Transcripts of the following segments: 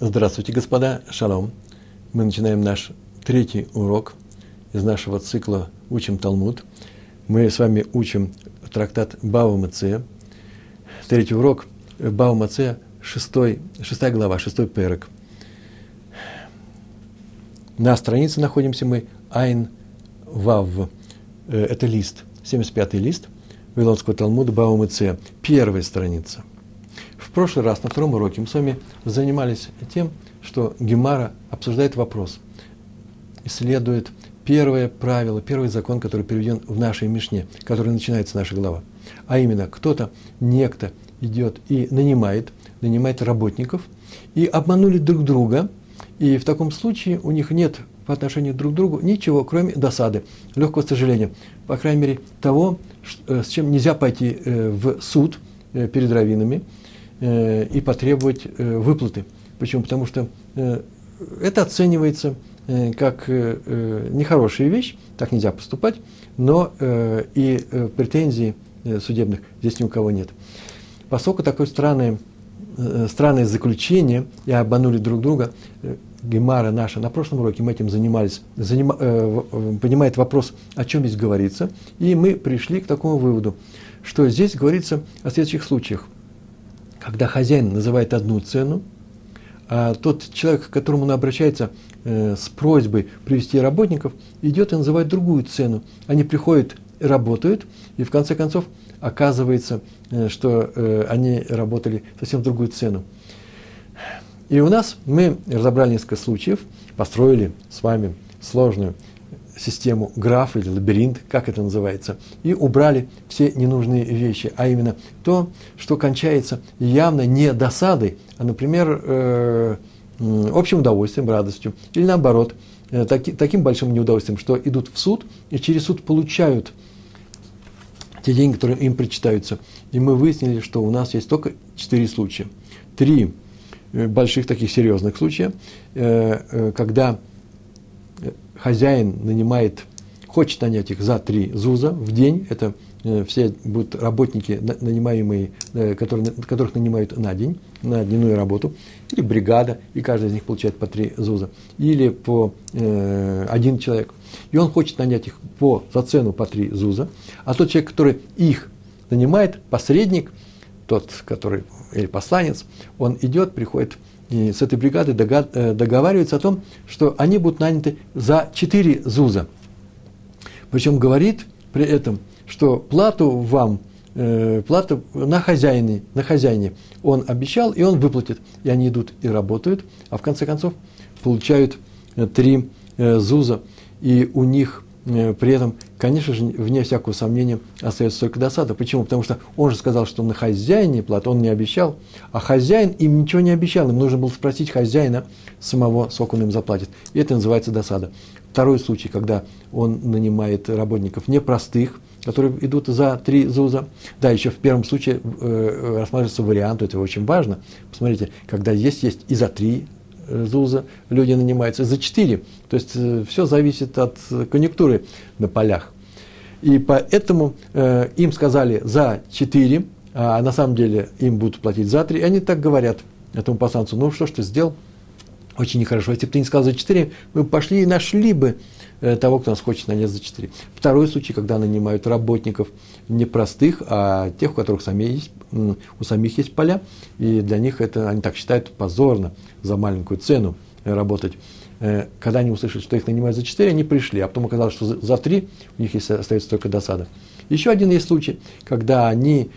Здравствуйте, господа! Шалом! Мы начинаем наш третий урок из нашего цикла «Учим Талмуд». Мы с вами учим трактат Бава Меце. Третий урок Бава Меце, 6 глава, 6 перек. На странице находимся мы Айн Вав. Это лист, 75-й лист Вавилонского Талмуда Бава Меце, первая страница. В прошлый раз, на втором уроке, мы с вами занимались тем, что Гемара обсуждает вопрос, исследует первое правило, первый закон, который переведен в нашей Мишне, который начинается наша глава. А именно, некто идет и нанимает работников, и обманули друг друга, и в таком случае у них нет по отношению друг к другу ничего, кроме досады, легкого сожаления, по крайней мере, того, с чем нельзя пойти в суд перед раввинами, и потребовать выплаты. Почему? Потому что это оценивается как нехорошая вещь, так нельзя поступать, но и претензий судебных здесь ни у кого нет. Поскольку такое странное заключение, и обманули друг друга, Гемара наша, на прошлом уроке мы этим занимались, понимает вопрос, о чем здесь говорится, и мы пришли к такому выводу, что здесь говорится о следующих случаях. Когда хозяин называет одну цену, а тот человек, к которому он обращается с просьбой привести работников, идет и называет другую цену. Они приходят, работают, и в конце концов оказывается, что они работали совсем другую цену. И у нас мы разобрали несколько случаев, построили с вами сложную систему граф или лабиринт, как это называется, и убрали все ненужные вещи, а именно то, что кончается явно не досадой, а, например, общим удовольствием, радостью, или наоборот, таким большим неудовольствием, что идут в суд, и через суд получают те деньги, которые им причитаются. И мы выяснили, что у нас есть только 4 случая. 3 больших таких серьезных случая, когда хозяин хочет нанять их за 3 зуза в день, это все будут работники, нанимаемые, которых нанимают на день, на дневную работу, или бригада, и каждый из них получает по 3 зуза, или по 1 человек. И он хочет нанять их за цену по 3 зуза, а тот человек, который их нанимает, посредник, тот, который, или посланец, он идет, приходит и с этой бригадой договаривается о том, что они будут наняты за 4 зуза. Причем говорит при этом, что плату на хозяине он обещал, и он выплатит. И они идут и работают, а в конце концов получают 3 зуза. И у них при этом, конечно же, вне всякого сомнения, остается только досада. Почему? Потому что он же сказал, что на хозяине плата, он не обещал, а хозяин им ничего не обещал. Им нужно было спросить хозяина самого, сколько он им заплатит. И это называется досада. Второй случай, когда он нанимает работников непростых, которые идут за 3 зуза. Да, еще в первом случае рассматривается вариант, это очень важно. Посмотрите, когда есть и за 3 зуза люди нанимаются, за 4. То есть все зависит от конъюнктуры на полях. И поэтому им сказали за 4, а на самом деле им будут платить за 3. И они так говорят этому посланцу: ну что ж ты сделал? Очень нехорошо. Если бы ты не сказал за 4, мы пошли и нашли бы того, кто нас хочет нанять за 4. Второй случай, когда нанимают работников не простых, а тех, у которых у самих есть поля, и для них это, они так считают, позорно за маленькую цену работать. Когда они услышали, что их нанимают за 4, они пришли, а потом оказалось, что за 3 у них остается только досада. Еще один есть случай, когда они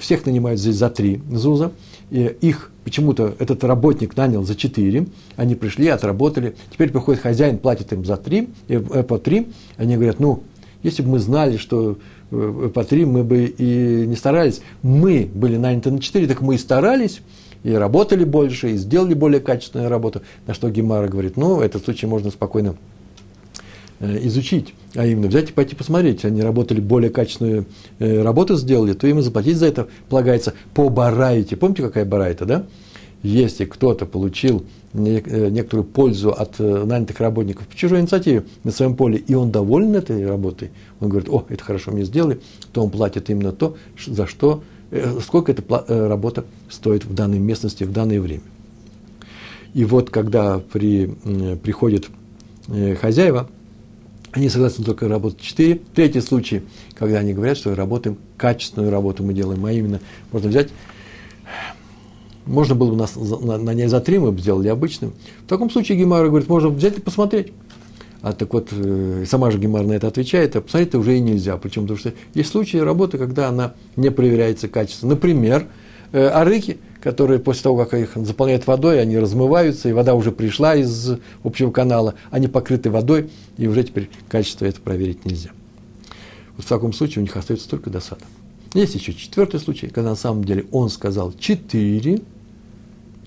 всех нанимают здесь за 3 зуза, и их почему-то этот работник нанял за 4, они пришли, отработали, теперь приходит хозяин, платит им по 3, они говорят: ну, если бы мы знали, что по 3, мы бы и не старались, мы были наняты на 4, так мы и старались, и работали больше, и сделали более качественную работу. На что Гемара говорит: ну, этот случай можно спокойно изучить, а именно взять и пойти посмотреть, они работали более качественную работу сделали, то им и заплатить за это полагается по барайте. Помните, какая барайта, да? Если кто-то получил некоторую пользу от нанятых работников по чужой инициативе на своем поле, и он доволен этой работой, он говорит: о, это хорошо мне сделали, то он платит именно то, за что, сколько эта работа стоит в данной местности, в данное время. И вот когда приходят хозяева, они согласны только работать 4. Третий случай, когда они говорят, что работаем, качественную работу мы делаем, а именно можно взять, можно было бы нас нанять за 3, мы бы сделали обычным. В таком случае Гемара говорит, можно взять и посмотреть. А так вот, сама же Гемара на это отвечает, а посмотреть-то уже и нельзя. Причем, потому что есть случаи работы, когда она не проверяется качественно. Например, арыки, которые после того, как их заполняют водой, они размываются, и вода уже пришла из общего канала, они покрыты водой, и уже теперь качество это проверить нельзя. Вот в таком случае у них остается только досада. Есть еще 4-й случай, когда на самом деле он сказал 4,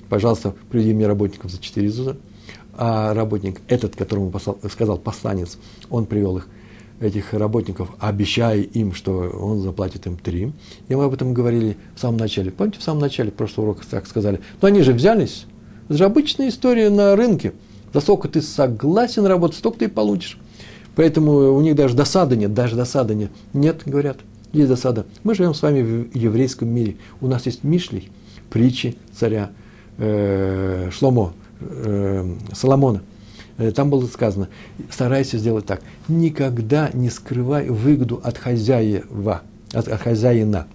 пожалуйста, приведи мне работников за 4 зуза, а работник этот, которому сказал посланец, он привел их, этих работников, обещая им, что он заплатит им 3. И мы об этом говорили в самом начале. Помните, в самом начале прошлого урока так сказали? Но они же взялись. Это же обычная история на рынке. За сколько ты согласен работать, столько ты и получишь. Поэтому у них даже досады нет. Нет, говорят, есть досада. Мы живем с вами в еврейском мире. У нас есть Мишлей, притчи царя Соломона. Там было сказано, старайся сделать так. Никогда не скрывай выгоду от хозяева, от хозяина.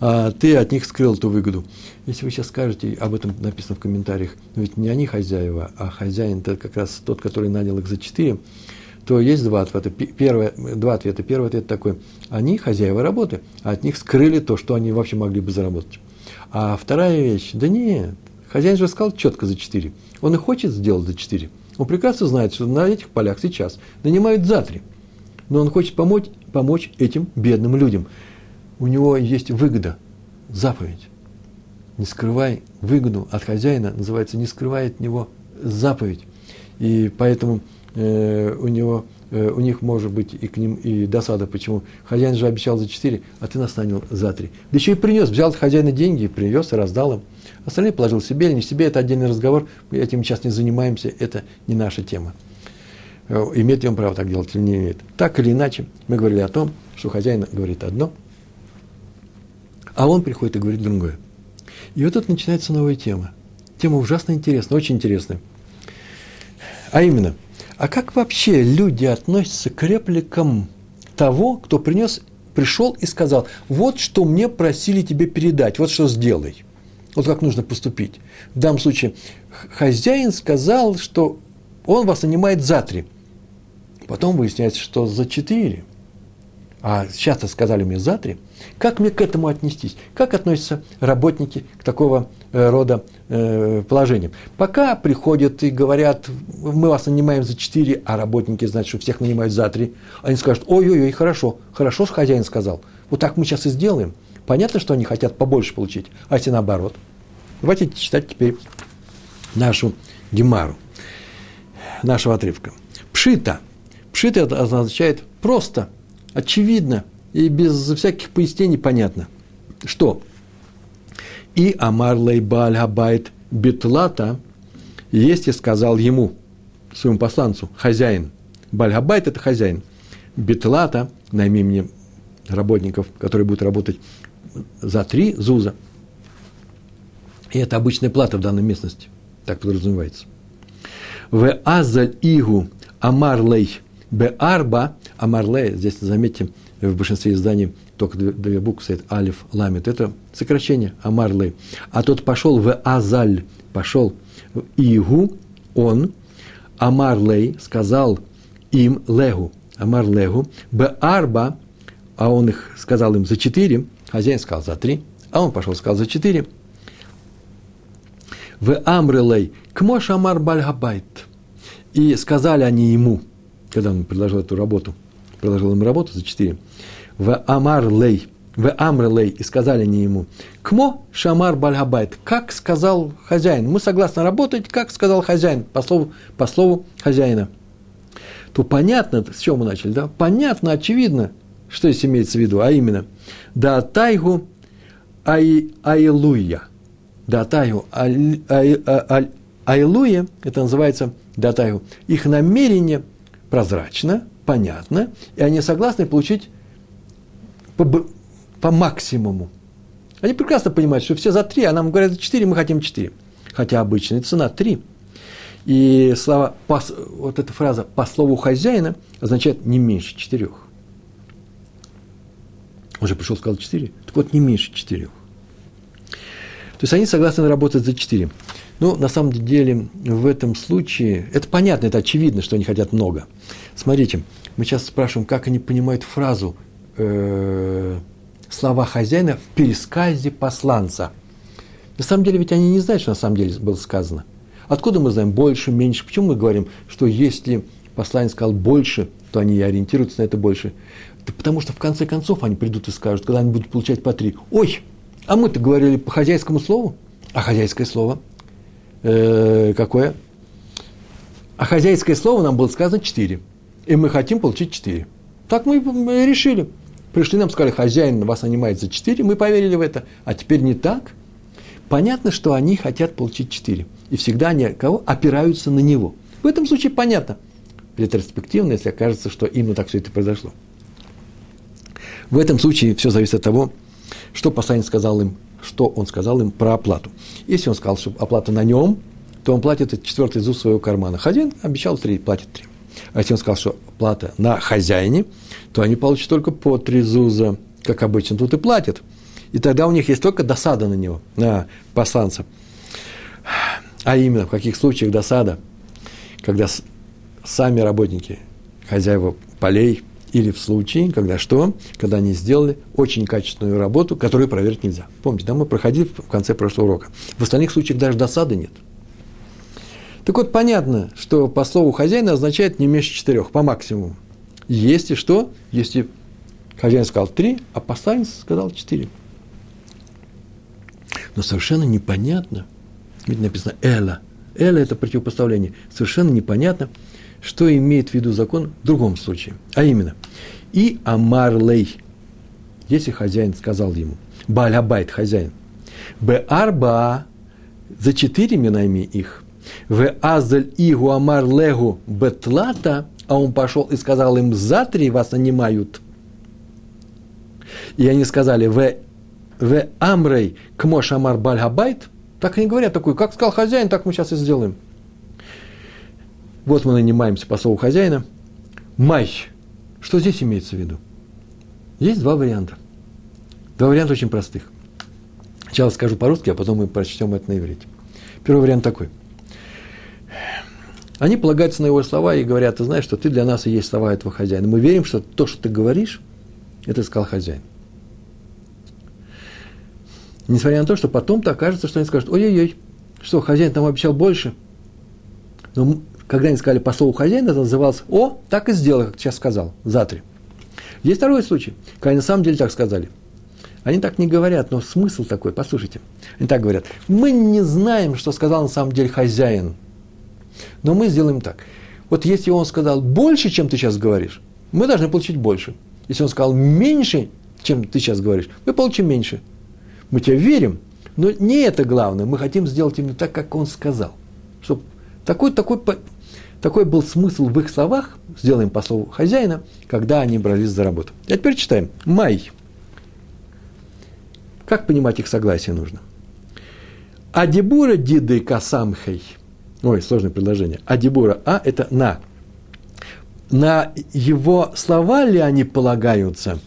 А ты от них скрыл эту выгоду. Если вы сейчас скажете, об этом написано в комментариях, ведь не они хозяева, а хозяин это как раз тот, который нанял их за 4, то есть два ответа. Первый ответ такой. Они хозяева работы, а от них скрыли то, что они вообще могли бы заработать. А вторая вещь, да нет. Хозяин же сказал четко за 4. Он и хочет сделать за 4. Он прекрасно знает, что на этих полях сейчас нанимают за 3. Но он хочет помочь этим бедным людям. У него есть выгода, заповедь. Не скрывай выгоду от хозяина, называется, не скрывай от него заповедь. И поэтому у них может быть и к ним и досада. Почему? Хозяин же обещал за 4, а ты нас нанял за 3. Да еще и принес, взял от хозяина деньги, привез и раздал им. Остальные положил себе или не себе, это отдельный разговор, мы этим сейчас не занимаемся, это не наша тема. Имеет ли он право так делать или не имеет? Так или иначе, мы говорили о том, что хозяин говорит одно, а он приходит и говорит другое. И вот тут начинается новая тема. Тема ужасно интересная, очень интересная. А именно, а как вообще люди относятся к репликам того, кто пришел и сказал, вот что мне просили тебе передать, вот что сделай. Вот как нужно поступить. В данном случае хозяин сказал, что он вас нанимает за 3. Потом выясняется, что за 4. А сейчас-то сказали мне за 3. Как мне к этому отнестись? Как относятся работники к такого рода положениям? Пока приходят и говорят, мы вас нанимаем за 4, а работники знают, что всех нанимают за 3. Они скажут, ой-ой-ой, хорошо, что хозяин сказал. Вот так мы сейчас и сделаем. Понятно, что они хотят побольше получить, а если наоборот. Давайте читать теперь нашу Гемару, нашего отрывка. Пшита. Пшита это означает просто, очевидно и без всяких пояснений понятно, что «И амар лейбаль габайт битлата», «Если сказал ему, своему посланцу, хозяин». Баль габайт – это хозяин. «Битлата» – найми мне работников, которые будут работать за 3 зуза. И это обычная плата в данной местности. Так подразумевается. В азаль игу амарлей беарба. Амарлей, здесь, заметьте, в большинстве изданий только 2 буквы стоит алиф, ламит. Это сокращение амарлей. А тот пошел в азаль, пошел в игу, он, амарлей, сказал им легу, амарлегу, беарба, а он их сказал им за 4, хозяин сказал за 3, а он пошел и сказал за 4. «Ве амрелей кмош амар бальгабайт». И сказали они ему, когда он предложил эту работу, предложил им работу за 4, «Ве амрелей», и сказали они ему, «Кмо шамар бальгабайт», как сказал хозяин. Мы согласны работать, как сказал хозяин, по слову хозяина. То понятно, с чего мы начали, да? Понятно, очевидно, что здесь имеется в виду, а именно «Да тайгу айлуя». «Да тайгу айлуя» – это называется «Да тайгу». Их намерение прозрачно, понятно, и они согласны получить по максимуму. Они прекрасно понимают, что все за 3, а нам говорят за 4, мы хотим 4. Хотя обычная цена 3. И слова, вот эта фраза «по слову хозяина» означает «не меньше 4». Он же пришел, сказал 4. Так вот, не меньше 4. То есть, они согласны работать за 4. Ну, на самом деле, в этом случае, это понятно, это очевидно, что они хотят много. Смотрите, мы часто спрашиваем, как они понимают фразу «слова хозяина» в пересказе посланца. На самом деле, ведь они не знают, что на самом деле было сказано. Откуда мы знаем больше, меньше? Почему мы говорим, что если посланец сказал «больше», то они и ориентируются на это «больше»? Да потому что в конце концов они придут и скажут, когда они будут получать по 3, ой, а мы-то говорили по хозяйскому слову, а хозяйское слово какое? А хозяйское слово нам было сказано 4, и мы хотим получить 4. Так мы и решили. Пришли, нам сказали, хозяин вас нанимает за 4, мы поверили в это, а теперь не так. Понятно, что они хотят получить 4, и всегда они кого? Опираются на него. В этом случае понятно, ретроспективно, если окажется, что именно так все это произошло. В этом случае все зависит от того, что посланец сказал им, что он сказал им про оплату. Если он сказал, что оплата на нем, то он платит четвертый зуб своего кармана. Хозяин обещал 3, платит 3. А если он сказал, что оплата на хозяине, то они получат только по 3 зуза, как обычно, тут и платят. И тогда у них есть только досада на него, на посланца. А именно, в каких случаях досада? Когда сами работники, хозяева полей, или в случае, когда что? Когда они сделали очень качественную работу, которую проверить нельзя. Помните, да, мы проходили в конце прошлого урока. В остальных случаях даже досады нет. Так вот, понятно, что по слову хозяина означает не меньше 4, по максимуму. Если что? Если хозяин сказал 3, а посланец сказал 4. Но совершенно непонятно. Ведь написано «эла». «Эла» – это противопоставление. Совершенно непонятно, что имеет в виду закон в другом случае. А именно, «и амар лей», если хозяин сказал ему, «бааль абайт» – хозяин, «бе арба» – за 4 найми их, «ве азаль игу амар легу бетлата», а он пошел и сказал им, «за 3 вас нанимают». И они сказали, «ве амрей кмош амар баль абайт», так они говорят, такой, как сказал хозяин, так мы сейчас и сделаем. Вот мы нанимаемся по слову хозяина. Май. Что здесь имеется в виду? Есть 2 варианта. 2 варианта очень простых. Сначала скажу по-русски, а потом мы прочтем это на иврите. Первый вариант такой. Они полагаются на его слова и говорят, ты знаешь, что ты для нас и есть слова этого хозяина. Мы верим, что то, что ты говоришь, это сказал хозяин. Несмотря на то, что потом-то окажется, что они скажут, ой-ой-ой, что хозяин там обещал больше. Но когда они сказали по слову хозяина, это называлось «О, так и сделай, как сейчас сказал, за 3». Есть второй случай, когда они на самом деле так сказали. Они так не говорят, но смысл такой, послушайте. Они так говорят, мы не знаем, что сказал на самом деле хозяин, но мы сделаем так. Вот если он сказал «больше, чем ты сейчас говоришь», мы должны получить больше. Если он сказал «меньше, чем ты сейчас говоришь», мы получим меньше. Мы тебе верим, но не это главное, мы хотим сделать именно так, как он сказал, чтобы Такой был смысл в их словах, сделаем по слову хозяина, когда они брались за работу. А теперь читаем. Май. Как понимать их согласие нужно? Адибура диды касамхей. Ой, сложное предложение. Адибура а – это на. На его слова ли они полагаются?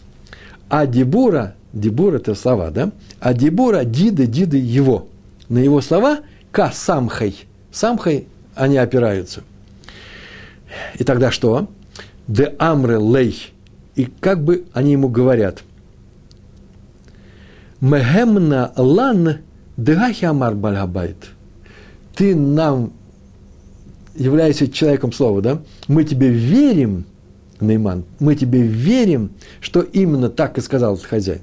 Адибура, дибура – это слова, да? Адибура диды его. На его слова касамхей. Самхей – они опираются. И тогда что? «Де амре лей». И как бы они ему говорят. «Мегемна лан дегахи амар бальгабайт». Ты нам являешься человеком слова, да? Мы тебе верим, Нейман, мы тебе верим, что именно так и сказал этот хозяин.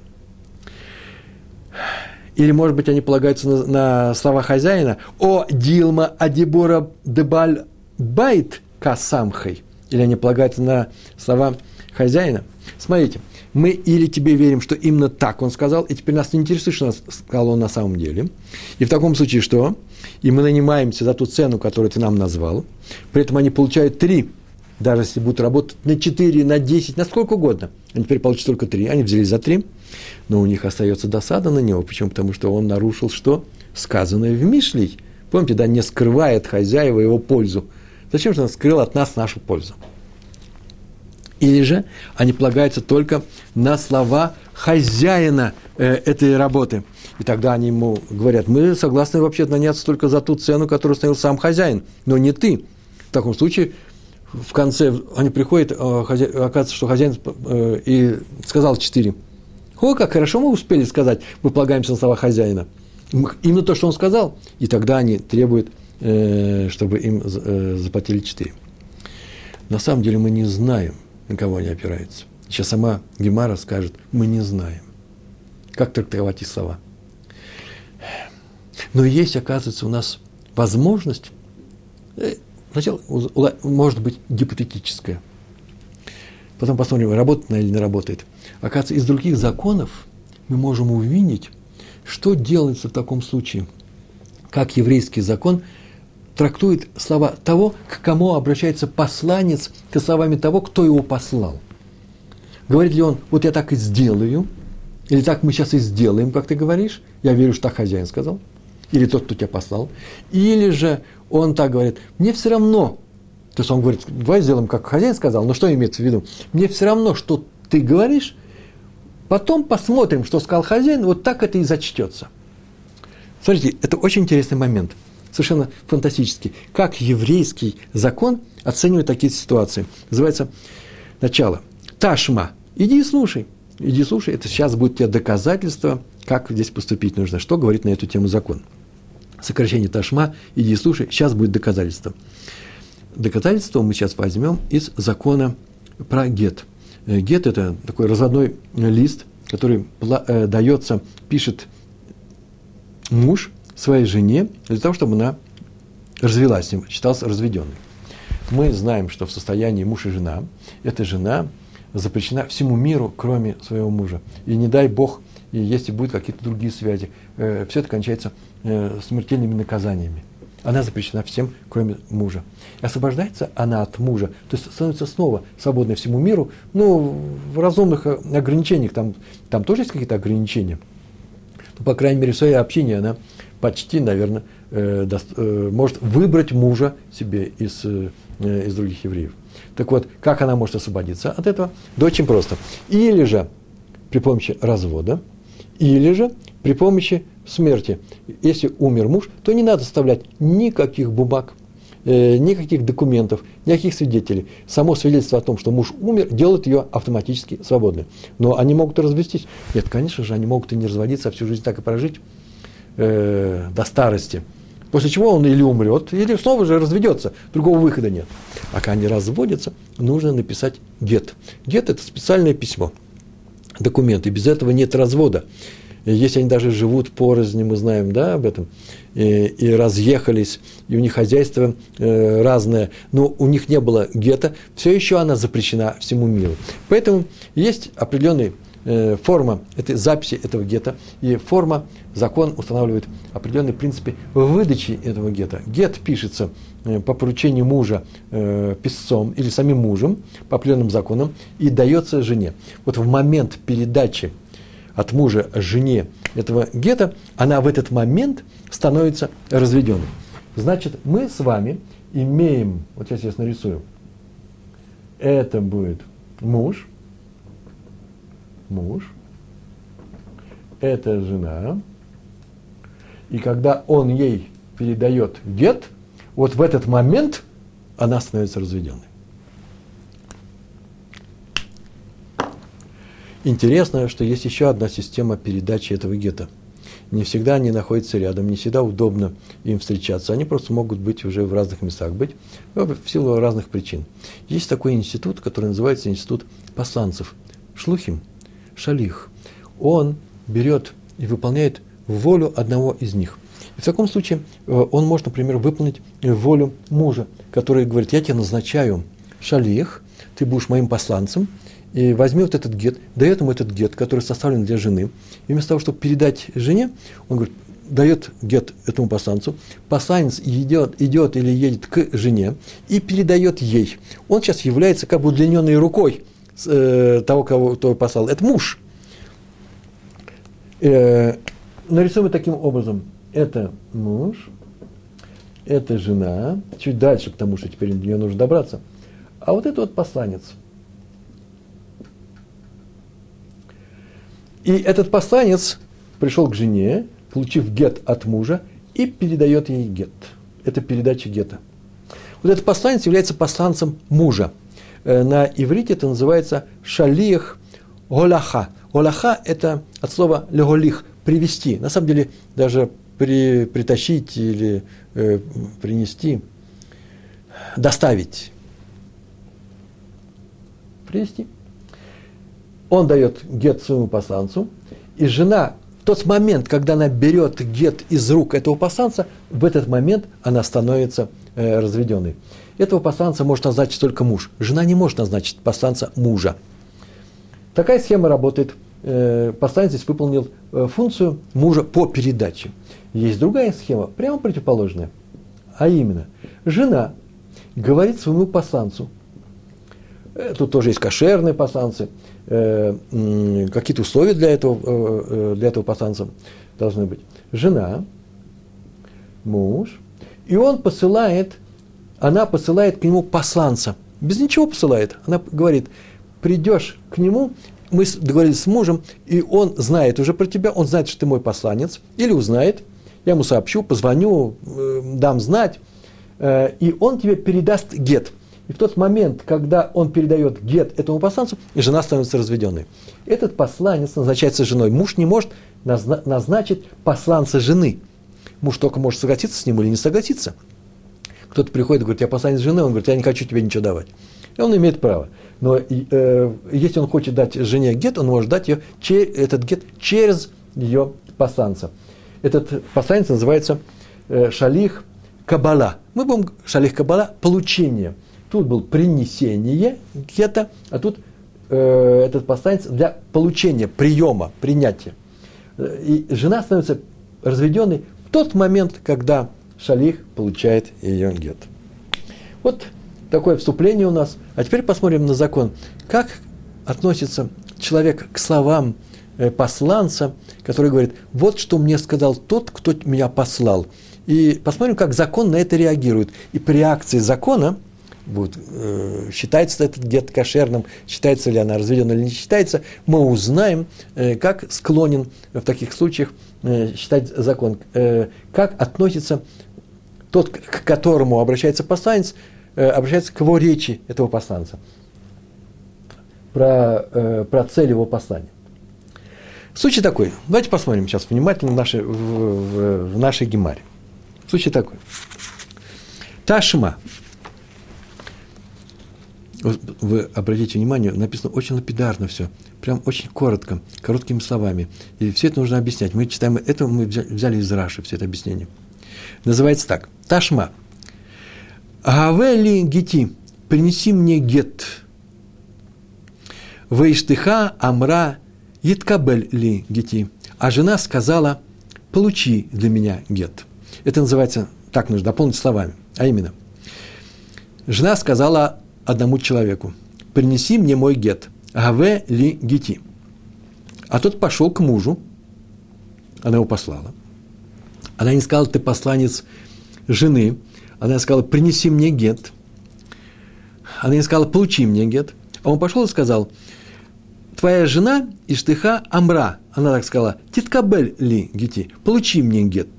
Или, может быть, они полагаются на слова хозяина «О дилма адибура дебаль байт касамхай». Или они полагаются на слова хозяина. Смотрите, мы или тебе верим, что именно так он сказал, и теперь нас не интересует, что сказал он на самом деле. И в таком случае что? И мы нанимаемся за ту цену, которую ты нам назвал. При этом они получают 3, даже если будут работать на 4, на 10, на сколько угодно, они теперь получат только 3. Они взялись за 3, но у них остается досада на него. Почему? Потому что он нарушил что? Сказанное в Мишлей. Помните, да, не скрывает хозяева его пользу. Зачем же он скрыл от нас нашу пользу? Или же они полагаются только на слова хозяина этой работы. И тогда они ему говорят, мы согласны вообще наняться только за ту цену, которую установил сам хозяин, но не ты. В таком случае в конце они приходят, оказывается, что хозяин и сказал 4. О, как хорошо мы успели сказать, мы полагаемся на слова хозяина. Именно то, что он сказал. И тогда они требуют, чтобы им заплатили 4. На самом деле мы не знаем, на кого они опираются. Сейчас сама Гемара скажет, мы не знаем, как трактовать их слова. Но есть, оказывается, у нас возможность, сначала, может быть, гипотетическая. Потом посмотрим, работает она или не работает. Оказывается, из других законов мы можем увидеть, что делается в таком случае, как еврейский закон трактует слова того, к кому обращается посланец, со словами того, кто его послал. Говорит ли он, вот я так и сделаю, или так мы сейчас и сделаем, как ты говоришь, я верю, что так хозяин сказал, или тот, кто тебя послал, или же он так говорит, мне все равно, то есть он говорит, давай сделаем, как хозяин сказал, но что имеется в виду, мне все равно, что ты говоришь, потом посмотрим, что сказал хозяин, вот так это и зачтется. Смотрите, это очень интересный момент, совершенно фантастический, как еврейский закон оценивает такие ситуации. Называется «Начало». Ташма, иди и слушай. Иди и слушай, это сейчас будет тебе доказательство, как здесь поступить нужно, что говорит на эту тему закон. Сокращение ташма, иди и слушай, сейчас будет доказательство. Доказательство мы сейчас возьмем из закона про гет. Гет – это такой разводной лист, который дается, пишет муж своей жене для того, чтобы она развелась с ним, считалась разведенной. Мы знаем, что в состоянии муж и жена, эта жена запрещена всему миру, кроме своего мужа. И не дай Бог, и если будут какие-то другие связи, все это кончается смертельными наказаниями. Она запрещена всем, кроме мужа. И освобождается она от мужа, то есть становится снова свободной всему миру, но в разумных ограничениях, там тоже есть какие-то ограничения. Но, по крайней мере, в своей общине она почти, наверное, может выбрать мужа себе из других евреев. Так вот, как она может освободиться от этого? Да очень просто. Или же при помощи развода, или же при помощи смерти. Если умер муж, то не надо составлять никаких бумаг, никаких документов, никаких свидетелей. Само свидетельство о том, что муж умер, делает ее автоматически свободной. Но они могут развестись. Нет, конечно же, они могут и не разводиться, а всю жизнь так и прожить до старости. После чего он или умрет, или снова же разведется. Другого выхода нет. А когда они разводятся, нужно написать гет. Гет – это специальное письмо, документы. Без этого нет развода. Если они даже живут порознь, мы знаем, да, об этом, и разъехались, и у них хозяйство разное, но у них не было гета, все еще она запрещена всему миру. Поэтому есть определенный форма этой записи этого гета, и форма, закон устанавливает определенные принципы выдачи этого гета. Гет пишется по поручению мужа писцом или самим мужем по определенным законам и дается жене. Вот в момент передачи от мужа жене этого гета, она в этот момент становится разведенной. Значит, мы с вами имеем, вот сейчас я нарисую, это будет муж, это жена, и когда он ей передает гет, вот в этот момент она становится разведенной. Интересно, что есть еще одна система передачи этого гета. Не всегда они находятся рядом, не всегда удобно им встречаться, они просто могут быть уже в разных местах, быть в силу разных причин. Есть такой институт, который называется институт посланцев, шлухим. Шалих, он берет и выполняет волю одного из них. И в таком случае он может, например, выполнить волю мужа, который говорит, я тебя назначаю шалих, ты будешь моим посланцем, и возьми вот этот гет, дай ему этот гет, который составлен для жены. И вместо того, чтобы передать жене, он говорит, дает гет этому посланцу, посланец идет или едет к жене и передает ей. Он сейчас является как бы удлиненной рукой того, кого кто послал. Это муж. Нарисуем таким образом. Это муж, это жена, чуть дальше, потому что теперь до нее нужно добраться. А вот это вот посланец. И этот посланец пришел к жене, получив гет от мужа, и передает ей гет. Это передача гета. Вот этот посланец является посланцем мужа. На иврите это называется шалиях голаха. Голаха – это от слова леголих – привести. На самом деле, даже притащить или принести, доставить. Привести. Он дает гет своему посланцу, и жена в тот момент, когда она берет гет из рук этого посланца, в этот момент она становится разведенной. Этого посланца может назначить только муж. Жена не может назначить посланца мужа. Такая схема работает. Посланец здесь выполнил функцию мужа по передаче. Есть другая схема, прямо противоположная. А именно, жена говорит своему посланцу, тут тоже есть кошерные посланцы, какие-то условия для этого посланца должны быть. Жена, муж, и он посылает, она посылает к нему посланца. Без ничего посылает. Она говорит, придешь к нему, мы договорились с мужем, и он знает уже про тебя, он знает, что ты мой посланец, или узнает, я ему сообщу, позвоню, дам знать, и он тебе передаст гет. И в тот момент, когда он передает гет этому посланцу, жена становится разведенной. Этот посланец назначается женой. Муж не может назначить посланца жены. Муж только может согласиться с ним или не согласиться. Кто-то приходит и говорит, я посланец жены, он говорит, я не хочу тебе ничего давать. И он имеет право. Но если он хочет дать жене гет, он может дать ее, этот гет через ее посланца. Этот посланец называется шалих кабала. Мы будем шалих кабала – получение. Тут было принесение гета, а тут этот посланец для получения, приема, принятия. И жена становится разведенной в тот момент, когда шалих получает ее гет. Вот такое вступление у нас. А теперь посмотрим на закон. Как относится человек к словам посланца, который говорит, вот что мне сказал тот, кто меня послал. И посмотрим, как закон на это реагирует. И при реакции закона считается этот гет кошерным, считается ли она разведена или не считается, мы узнаем, как склонен в таких случаях считать закон, как относится тот, к которому обращается посланец, обращается к его речи этого посланца, про цель его послания. Случай такой, давайте посмотрим сейчас внимательно в нашей гемаре. Случай такой. Ташма. Вы обратите внимание, написано очень лапидарно все, прям очень коротко, короткими словами. И все это нужно объяснять. Мы читаем это, мы взяли из Раши все это объяснение. Называется так. Ташма. Гавели гити. Принеси мне гет. Вейштыха амра яткабель ли гити. А жена сказала, получи для меня гет. Это называется, так нужно дополнить словами. А именно, жена сказала одному человеку, принеси мне мой гет, гаве ли гити. А тот пошел к мужу, она его послала. Она не сказала, ты посланец жены, она сказала, принеси мне гет. Она не сказала, получи мне гет. А он пошел и сказал, твоя жена иштыха амра, она так сказала, титкабель ли гити, получи мне гет.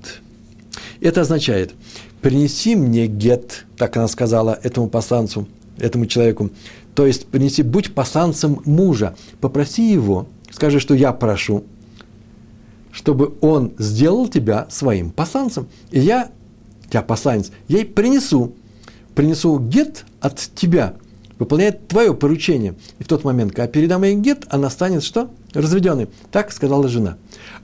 Это означает, принеси мне гет, так она сказала этому посланцу, этому человеку, то есть принеси, будь посланцем мужа, попроси его, скажи, что я прошу, чтобы он сделал тебя своим посланцем, и я, тебя посланец, ей принесу гет от тебя, выполняет твое поручение, и в тот момент, когда передам ей гет, она станет что? Разведенной, так сказала жена.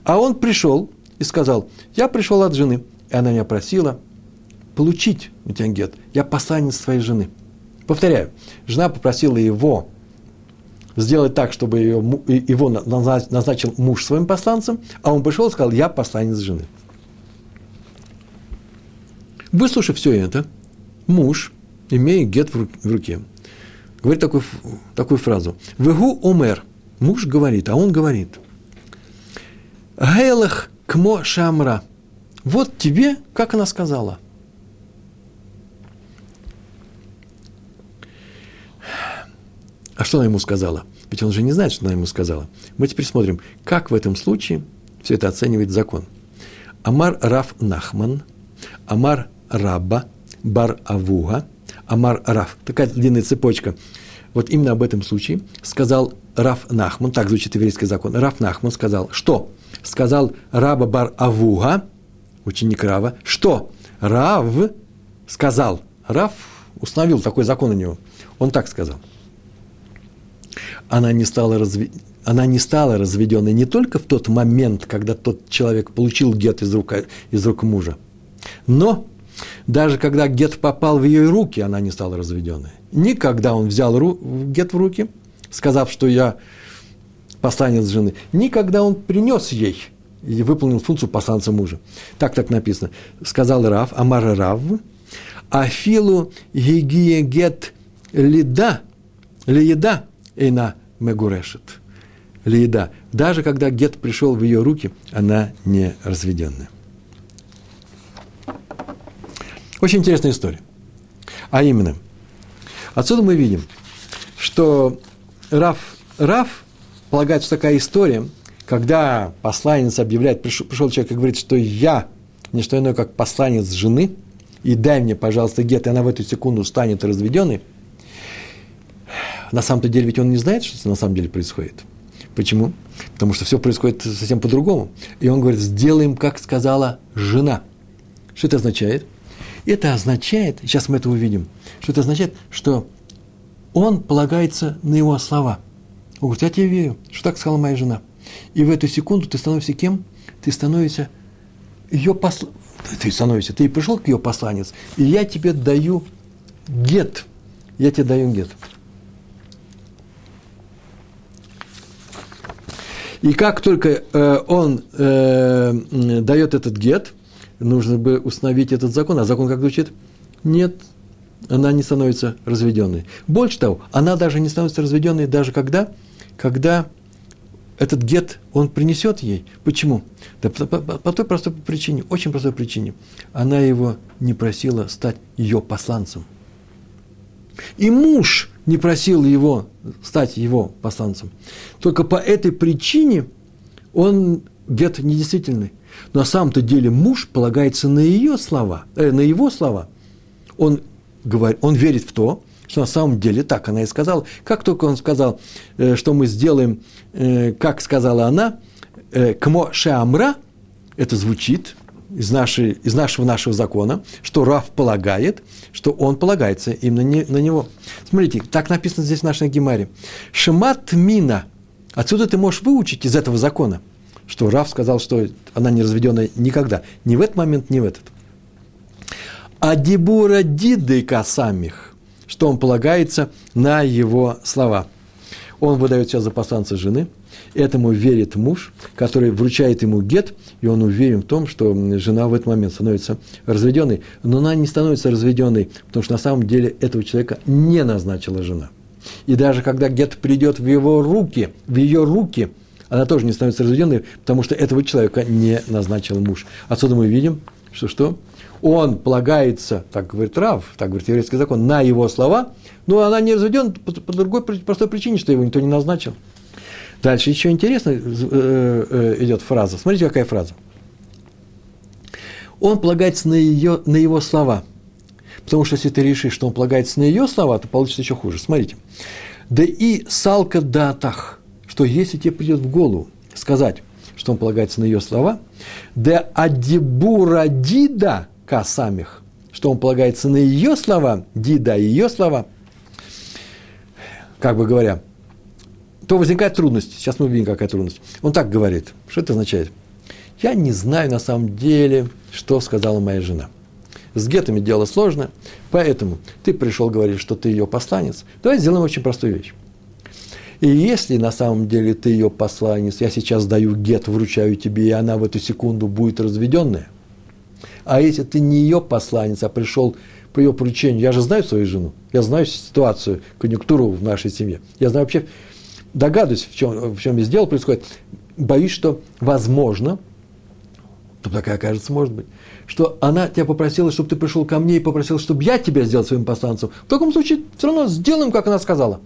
А он пришел и сказал, я пришел от жены, и она меня просила получить у тебя гет, я посланец твоей жены. Повторяю, жена попросила его сделать так, чтобы его назначил муж своим посланцем, а он пришел и сказал, я посланец жены. Выслушав все это, муж, имея гет в руке, говорит такую фразу. «Вегу омер». Муж говорит, а он говорит. «Гейлах кмо шамра». Вот тебе, как она сказала. А что она ему сказала? Ведь он же не знает, что она ему сказала. Мы теперь смотрим, как в этом случае все это оценивает закон. Амар Рав Нахман, Амар Рабба, Бар Авуга, Амар Рав. Такая длинная цепочка. Вот именно об этом случае сказал Рав Нахман, так звучит еврейский закон. Рав Нахман сказал, что? Сказал Рабба Бар Авуга, ученик Рава, что? Рав сказал. Рав установил такой закон у него. Он так сказал. Она не стала разведенной не только в тот момент, когда тот человек получил гет из рук мужа, но даже когда гет попал в ее руки, она не стала разведенной. Никогда он взял гет в руки, сказав, что я посланец жены, никогда он принес ей и выполнил функцию посланца мужа. Так написано. Сказал Рав, Амар Рав, афилу гигие гет лиеда, Эйна мегурешет. Лиеда. Даже когда гет пришел в ее руки, она не разведенная. Очень интересная история. А именно, отсюда мы видим, что Рав полагает, что такая история, когда посланец объявляет, пришел человек и говорит, что я не что иное, как посланец жены, и дай мне, пожалуйста, гет, и она в эту секунду станет разведенной. На самом-то деле, ведь он не знает, что на самом деле происходит. Почему? Потому что все происходит совсем по-другому. И он говорит, сделаем, как сказала жена. Что это означает? Это означает, сейчас мы это увидим, что это означает, что он полагается на его слова. Он говорит, я тебе верю, что так сказала моя жена. И в эту секунду ты становишься кем? Ты пришел к ее посланец, и я тебе даю гет. И как только он дает этот гет, нужно бы установить этот закон. А закон как звучит? Нет, она не становится разведенной. Больше того, она даже не становится разведенной, даже когда этот гет он принесет ей. Почему? Да по той простой причине, очень простой причине. Она его не просила стать ее посланцем. И муж не просил его стать его посланцем. Только по этой причине он гет недействительный. Но на самом-то деле муж полагается на его слова. Он верит в то, что на самом деле так она и сказала. Как только он сказал, что мы сделаем, как сказала она, кмо шеамра, это звучит из нашего закона, что Рав полагает, что он полагается именно на него. Смотрите, так написано здесь в нашей Гемаре. Шемат мина. Отсюда ты можешь выучить из этого закона, что Рав сказал, что она не разведенная никогда. Ни в этот момент, ни в этот. Адибура дидыка самих, что он полагается на его слова. Он выдает себя за посланца жены. Этому верит муж, который вручает ему гет, и он уверен в том, что жена в этот момент становится разведенной. Но она не становится разведенной, потому что на самом деле этого человека не назначила жена. И даже когда гет придет в ее руки, она тоже не становится разведенной, потому что этого человека не назначил муж. Отсюда мы видим, что он полагается, так говорит Рав, так говорит еврейский закон, на его слова, но она не разведена по другой простой причине, что его никто не назначил. Дальше еще интересно идет фраза. Смотрите, какая фраза. Он полагается на его слова. Потому что если ты решишь, что он полагается на ее слова, то получится еще хуже. Смотрите. Да и салка датах, что если тебе придет в голову сказать, что он полагается на ее слова, да адибура дида касамих, что он полагается на ее слова, дида и ее слова, как бы говоря, то возникает трудность. Сейчас мы увидим, какая трудность. Он так говорит. Что это означает? Я не знаю на самом деле, что сказала моя жена. С гетами дело сложно, поэтому ты пришел говорить, что ты ее посланец. Давай сделаем очень простую вещь. И если на самом деле ты ее посланец, я сейчас даю гет, вручаю тебе, и она в эту секунду будет разведенная, А если ты не ее посланец, а пришел по ее поручению, я же знаю свою жену, я знаю ситуацию, конъюнктуру в нашей семье, я знаю вообще, догадываюсь, в чем здесь дело происходит, боюсь, что возможно, тут такая кажется, может быть, что она тебя попросила, чтобы ты пришел ко мне и попросил, чтобы я тебя сделал своим посланцем. В таком случае все равно сделаем, как она сказала.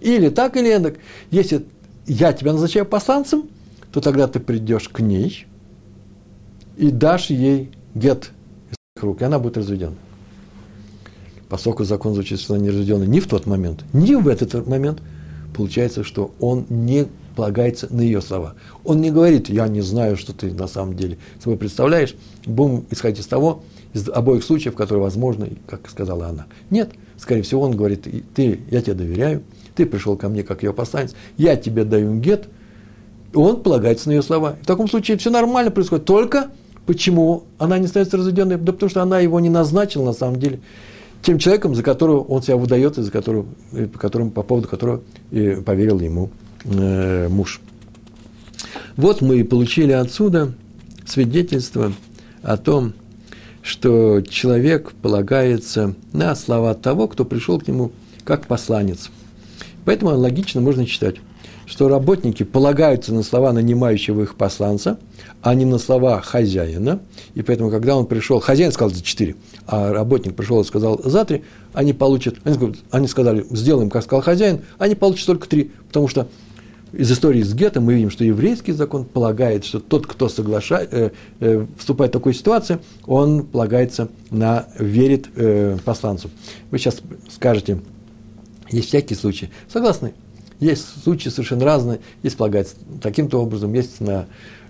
Или так, или эдак. Если я тебя назначаю посланцем, то тогда ты придешь к ней и дашь ей гет из своих рук, и она будет разведена. Поскольку закон звучит, что она не разведена ни в тот момент, ни в этот момент, получается, что он не полагается на ее слова. Он не говорит: я не знаю, что ты на самом деле собой представляешь. Будем исходить из того, из обоих случаев, которые возможны, как сказала она. Нет, скорее всего, он говорит: я тебе доверяю, ты пришел ко мне как ее посланец, я тебе даю гет, он полагается на ее слова. В таком случае все нормально происходит. Только почему она не становится разведенной? Да потому что она его не назначила на самом деле тем человеком, за которого он себя выдает, и по поводу которого поверил ему муж. Вот мы и получили отсюда свидетельство о том, что человек полагается на слова того, кто пришел к нему как посланец. Поэтому аналогично можно читать, что работники полагаются на слова нанимающего их посланца, а не на слова хозяина. И поэтому, когда он пришел, хозяин сказал за 4, а работник пришел и сказал за 3, они сказали, сделаем, как сказал хозяин, они получат только 3, потому что из истории с гетом мы видим, что еврейский закон полагает, что тот, кто вступает в такую ситуацию, он полагается верит посланцу. Вы сейчас скажете, есть всякие случаи. Согласны? Есть случаи совершенно разные, есть полагается таким-то образом, есть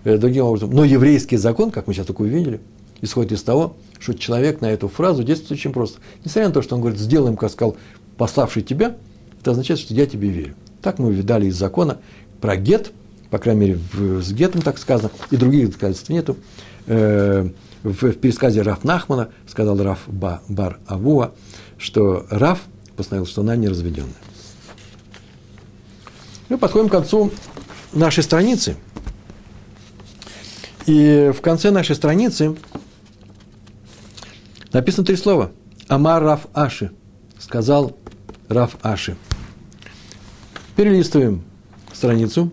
другим образом. Но еврейский закон, как мы сейчас только увидели, исходит из того, что человек на эту фразу действует очень просто. Несмотря на то, что он говорит, сделаем, как сказал пославший тебя, это означает, что я тебе верю. Так мы видали из закона про гет, по крайней мере, с гетом так сказано, и других доказательств нету. В пересказе Рав Нахмана сказал Рав Бар Авуа, что Рав постановил, что она неразведенная. Мы подходим к концу нашей страницы. И в конце нашей страницы написано 3 слова. Амар Рав Аши. Сказал Рав Аши. Перелистываем страницу.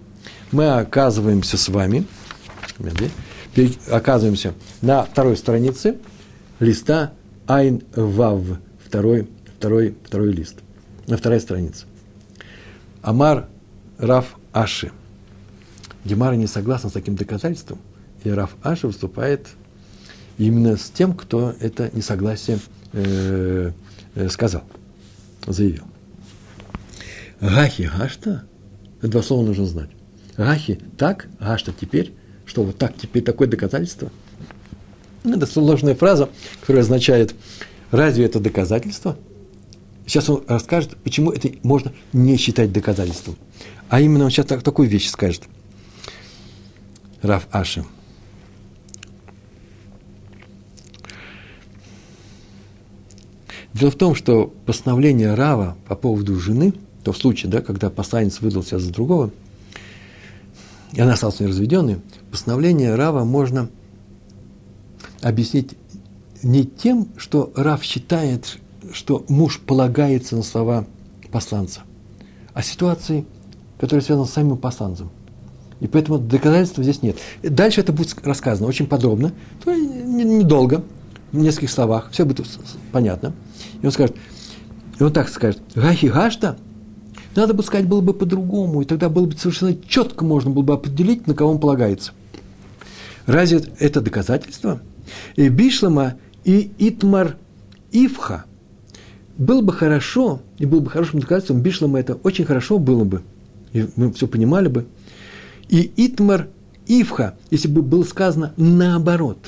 Мы оказываемся с вами. Оказываемся на 2 странице листа Айн Вав. Второй лист. На 2 странице. Амар Рав Аши. Гемара не согласна с таким доказательством, и Рав Аши выступает именно с тем, кто это несогласие сказал, заявил. Гахи гашта, это 2 слова нужно знать. Гахи так, гашта теперь, что вот так теперь такое доказательство. Это сложная фраза, которая означает: разве это доказательство? Сейчас он расскажет, почему это можно не считать доказательством. А именно он сейчас такую вещь скажет. Рав Аши. Дело в том, что постановление Рава по поводу жены, то в случае, когда посланец выдал себя за другого, и она осталась неразведенной, постановление Рава можно объяснить не тем, что Рав считает, что муж полагается на слова посланца, а ситуации, которые связаны с самим посланцем. И поэтому доказательства здесь нет. Дальше это будет рассказано очень подробно, недолго, в нескольких словах, все будет понятно. И он так скажет, гахи гашта, надо бы сказать, было бы по-другому, и тогда было бы совершенно четко можно было бы определить, на кого он полагается. Разве это доказательство? И Бишлама и Итмар Ивха. Было бы хорошо, и было бы хорошим доказательством, Бишлама это очень хорошо было бы, и мы все понимали бы. И Итмар Ивха, если бы было сказано наоборот,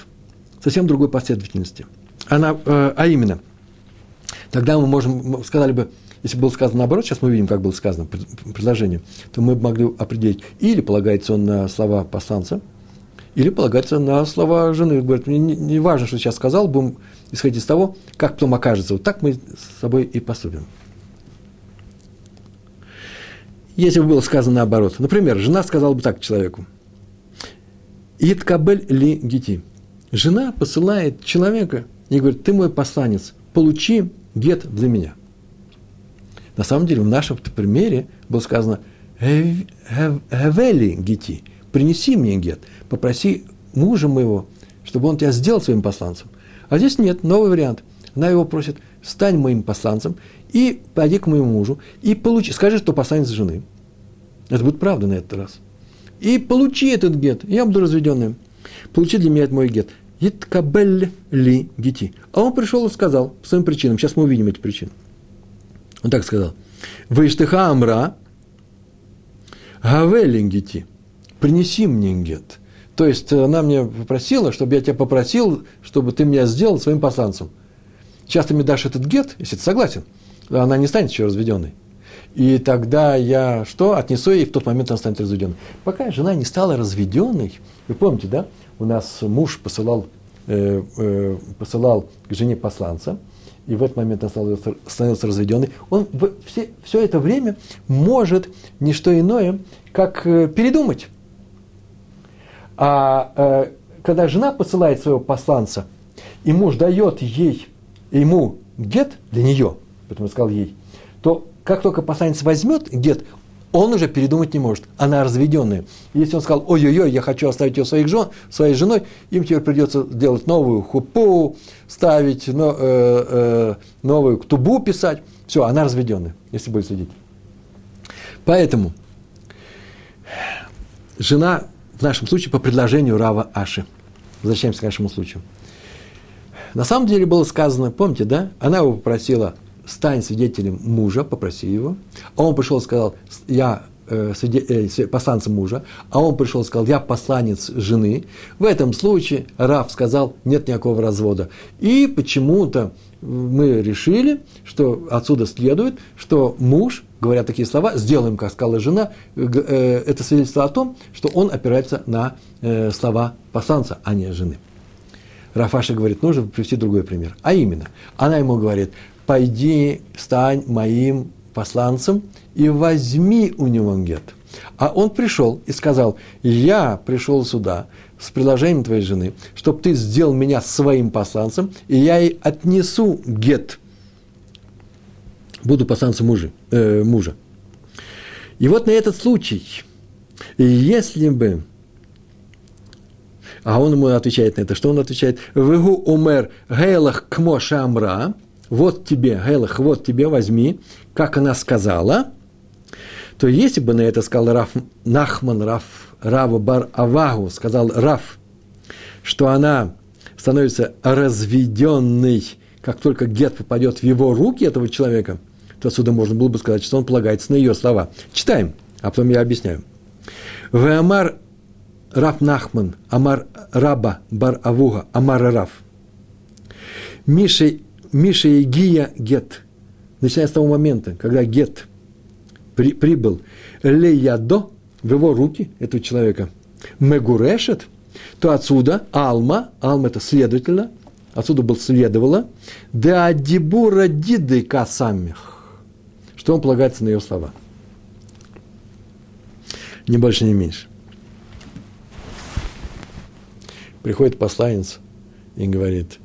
совсем другой последовательности. Именно, тогда мы сказали бы, если было сказано наоборот, сейчас мы видим, как было сказано предложение, то мы бы могли определить, или полагается он на слова посланца, или полагается на слова жены. Говорит, мне не важно, что сейчас сказал, будем исходить из того, как потом окажется. Вот так мы с собой и поступим. Если бы было сказано наоборот. Например, жена сказала бы так человеку. «Иткабель ли гити?» Жена посылает человека и говорит: ты мой посланец, получи гет для меня. На самом деле, в нашем примере было сказано: «Эвели гети», принеси мне гет, попроси мужа моего, чтобы он тебя сделал своим посланцем. А здесь нет, новый вариант. Она его просит: стань моим посланцем и пойди к моему мужу, и получи, скажи, что посланец жены. Это будет правда на этот раз. И получи этот гет, я буду разведенным. Получи для меня этот мой гет. Иткабель ли гети. А он пришел и сказал по своим причинам. Сейчас мы увидим эти причины. Он так сказал: «Вэштыха амра гавелин гети. Принеси мне гет». То есть, она мне попросила, чтобы я тебя попросил, чтобы ты меня сделал своим посланцем. Сейчас ты мне дашь этот гет, если ты согласен. Она не станет еще разведенной. И тогда я что? Отнесу ей, и в тот момент она станет разведенной. Пока жена не стала разведенной, вы помните, да? У нас муж посылал к жене посланца, и в этот момент она становится разведенной. Он все это время может не что иное, как передумать. А когда жена посылает своего посланца, и муж дает ему гет для нее, поэтому я сказал ей, то как только посланец возьмет гет, он уже передумать не может. Она разведенная. Если он сказал: ой-ой-ой, я хочу оставить ее своей женой, им теперь придется делать новую хупу, ставить новую ктубу писать. Все, она разведенная, если будет следить. Поэтому жена в нашем случае по предложению Рава Аши. Возвращаемся к нашему случаю. На самом деле было сказано, помните, да? Она его попросила: стань свидетелем мужа, попроси его. А он пришел и сказал: я посланец мужа. А он пришел и сказал: я посланец жены. В этом случае Рав сказал: нет никакого развода. И почему-то мы решили, что отсюда следует, что муж, говоря такие слова, сделаем, как сказала жена, это свидетельство о том, что он опирается на слова посланца, а не жены. Рав Аши говорит: нужно привести другой пример. А именно, она ему говорит: пойди, стань моим посланцем и возьми у него гет. А он пришел и сказал: я пришел сюда с предложением твоей жены, чтобы ты сделал меня своим посланцем, и я ей отнесу гет. Буду посланцем мужа. И вот на этот случай, если бы... А он ему отвечает на это. Что он отвечает? «Вэгу умер гейлах кмо шамра». Вот тебе, гейлах, вот тебе, возьми, как она сказала. То если бы на это сказал Рав Нахман, Рава бар Авагу, сказал Рав, что она становится разведенной, как только гет попадет в его руки, этого человека, то отсюда можно было бы сказать, что он полагается на ее слова. Читаем, а потом я объясняю. «Вэамар Рав Нахман, Амар Раба бар Авуга, Амар Рав». Миша и Гия гет, начиная с того момента, когда гет прибыл, леядо, в его руки, этого человека, мегурешет, то отсюда алма это следовательно, отсюда был следовало, да адибура диды касамих, что он полагается на ее слова. Ни больше, ни меньше. Приходит посланец и говорит: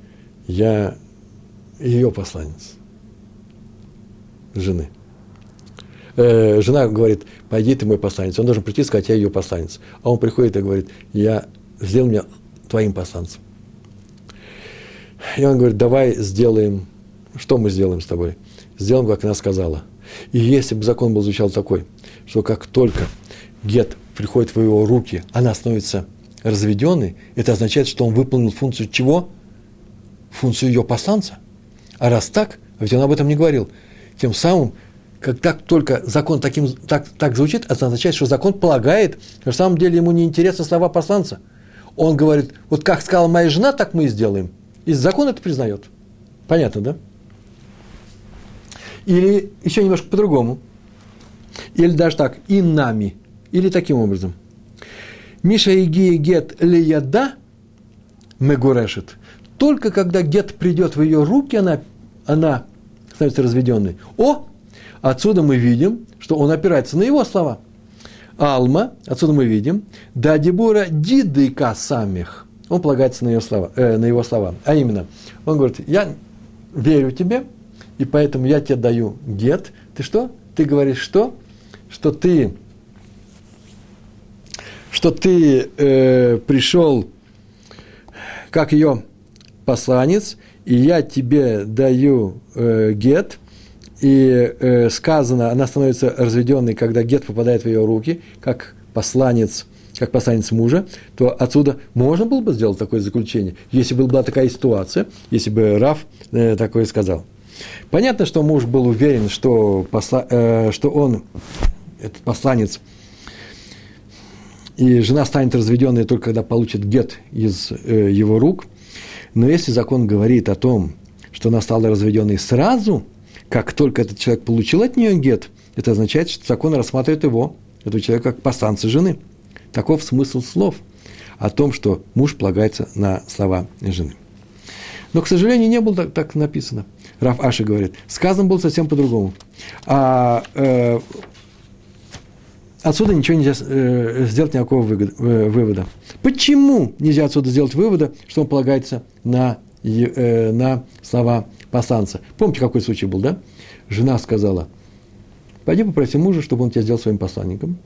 я ее посланец, жены. Жена говорит: пойди, ты мой посланец. Он должен прийти и сказать: я ее посланец. А он приходит и говорит: я сделал меня твоим посланцем. И он говорит: давай сделаем, что мы сделаем с тобой? Сделаем, как она сказала. И если бы закон был звучал такой, что как только гет приходит в его руки, она становится разведенной, это означает, что он выполнил функцию чего? Функцию ее посланца. А раз так, ведь он об этом не говорил, тем самым, как только закон так звучит, это означает, что закон полагает, что на самом деле ему не интересны слова посланца. Он говорит: вот как сказала моя жена, так мы и сделаем. И закон это признает. Понятно, да? Или еще немножко по-другому. Или даже так, и нами. Или таким образом. Миша и Гия гет лияда мегурешит. Только когда гет придет в ее руки, она становится разведенной. Отсюда мы видим, что он опирается на его слова. Алма, отсюда мы видим, да дебура дидыка самих. он полагается на его слова. А именно, он говорит, я верю тебе, и поэтому я тебе даю гет. Ты что? Ты говоришь что? Что ты пришел как ее посланец, и я тебе даю гет, и сказано, она становится разведенной, когда гет попадает в ее руки, как посланец мужа, то отсюда можно было бы сделать такое заключение, если бы была такая ситуация, если бы Рав такое сказал. Понятно, что муж был уверен, что он, этот посланец, и жена станет разведенной только когда получит гет из его рук. Но если закон говорит о том, что она стала разведенной сразу, как только этот человек получил от нее гет, это означает, что закон рассматривает его, этого человека, как посланца жены. Таков смысл слов о том, что муж полагается на слова жены. Но, к сожалению, не было так написано. Рав Аши говорит, сказано было совсем по-другому. Отсюда ничего нельзя сделать никакого вывода. Почему нельзя отсюда сделать вывода, что он полагается на слова посланца? Помните, какой случай был, да? Жена сказала, пойди попроси мужа, чтобы он тебя сделал своим посланником.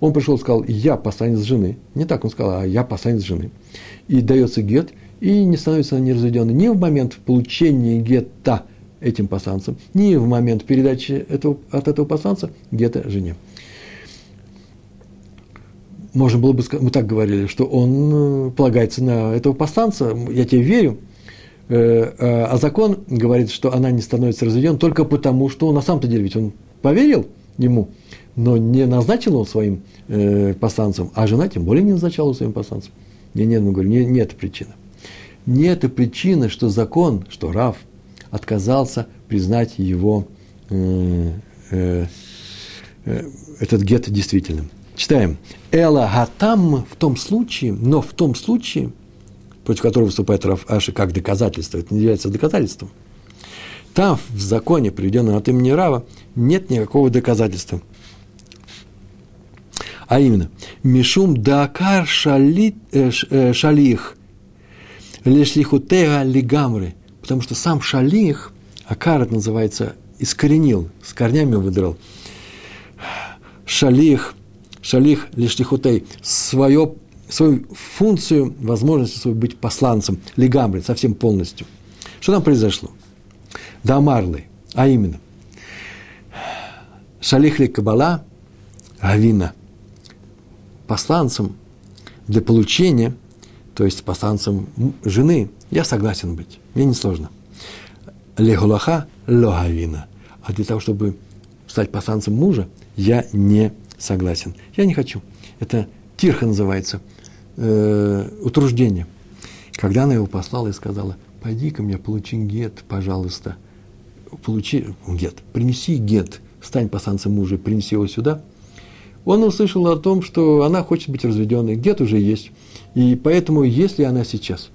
Он пришел и сказал, я посланец жены. Не так он сказал, а я посланец жены. И дается гет, и не становится она неразведенной ни в момент получения гета этим посланцем, ни в момент передачи от этого посланца гета жене. Можно было бы сказать, мы так говорили, что он полагается на этого посланца, я тебе верю, а закон говорит, что она не становится разведенной только потому, что на самом-то деле ведь он поверил ему, но не назначил его своим посланцем, а жена тем более не назначала его своим посланцем. Не это причина. Не это причина, что закон, что Рав отказался признать его, этот гет действительным. Читаем. Эла хатам в том случае, против которого выступает Рав Аши как доказательство, это не является доказательством. Там в законе, приведенном от имени Рава, нет никакого доказательства. А именно, мишум даакар шалих лешлихутега лигамры, потому что сам шалих, акар это называется, искоренил, с корнями выдрал. Шалих лешлихутей, свою функцию, возможность свою быть посланцем, легамры, совсем полностью. Что там произошло? Дамарлы, а именно, шалих лекабала гавина, посланцем для получения, то есть посланцем жены, я согласен быть, мне не сложно. Легулаха логавина, а для того, чтобы стать посланцем мужа, я не согласен. Я не хочу. Это тирха называется, утруждение. Когда она его послала и сказала, пойди ко мне, получи гет, пожалуйста. Принеси гет, стань посланцем мужа, принеси его сюда. Он услышал о том, что она хочет быть разведенной. Гет уже есть. И поэтому, если она сейчас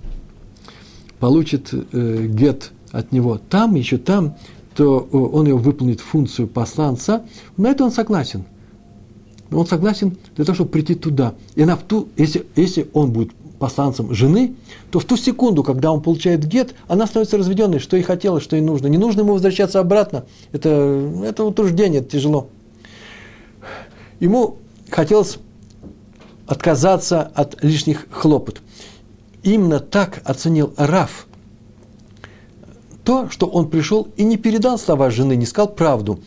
получит гет от него там, то он его выполнит функцию посланца. На это он согласен. Он согласен для того, чтобы прийти туда. И она если он будет посланцем жены, то в ту секунду, когда он получает гет, она становится разведенной, что ей хотелось, что ей нужно. Не нужно ему возвращаться обратно. Это утруждение, это тяжело. Ему хотелось отказаться от лишних хлопот. Именно так оценил Рав то, что он пришел и не передал слова жены, не сказал правду,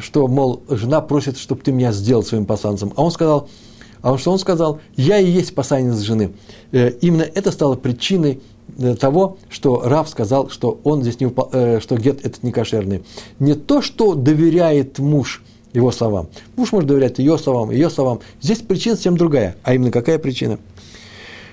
что, мол, жена просит, чтобы ты меня сделал своим посланцем. А он сказал? Я и есть посланец жены. Именно это стало причиной того, что Рав сказал, что он здесь что гет этот не кошерный. Не то, что доверяет муж его словам. Муж может доверять ее словам. Здесь причина совсем другая. А именно какая причина?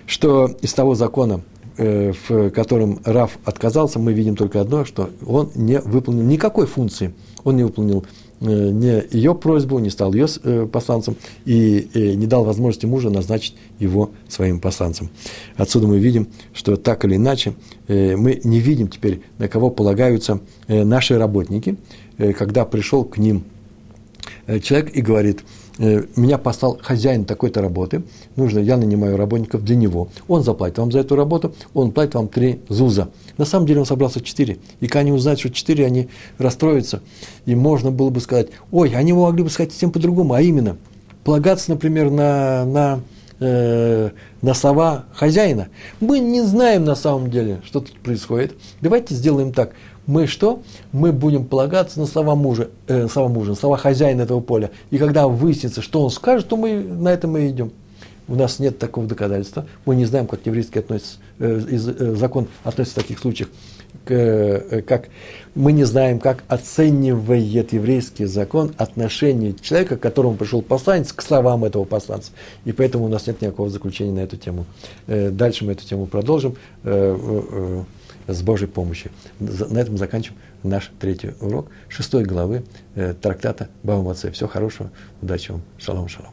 Что из того закона, в котором Рав отказался, мы видим только одно, что он не выполнил никакой функции. Он не выполнил ни ее просьбу, не стал ее посланцем и не дал возможности мужу назначить его своим посланцем. Отсюда мы видим, что так или иначе мы не видим теперь, на кого полагаются наши работники, когда пришел к ним человек и говорит, меня послал хозяин такой-то работы, нужно, я нанимаю работников для него, он заплатит вам за эту работу, он платит вам 3 зуза. На самом деле он собрался 4, и когда они узнают, что 4, они расстроятся, и можно было бы сказать, ой, они могли бы сказать всем по-другому, а именно, полагаться, например, на слова хозяина. Мы не знаем на самом деле, что тут происходит, давайте сделаем так. Мы что? Мы будем полагаться на слова мужа, на слова хозяина этого поля. И когда выяснится, что он скажет, то мы на это мы идем. У нас нет такого доказательства. Мы не знаем, как еврейский закон относится в таких случаях. Мы не знаем, как оценивает еврейский закон отношение человека, к которому пришел посланец, к словам этого посланца. И поэтому у нас нет никакого заключения на эту тему. Дальше мы эту тему продолжим. С Божьей помощью. На этом заканчиваем наш 3-й урок 6-й главы трактата Бава Мециа. Всего хорошего, удачи вам, шалом, шалом.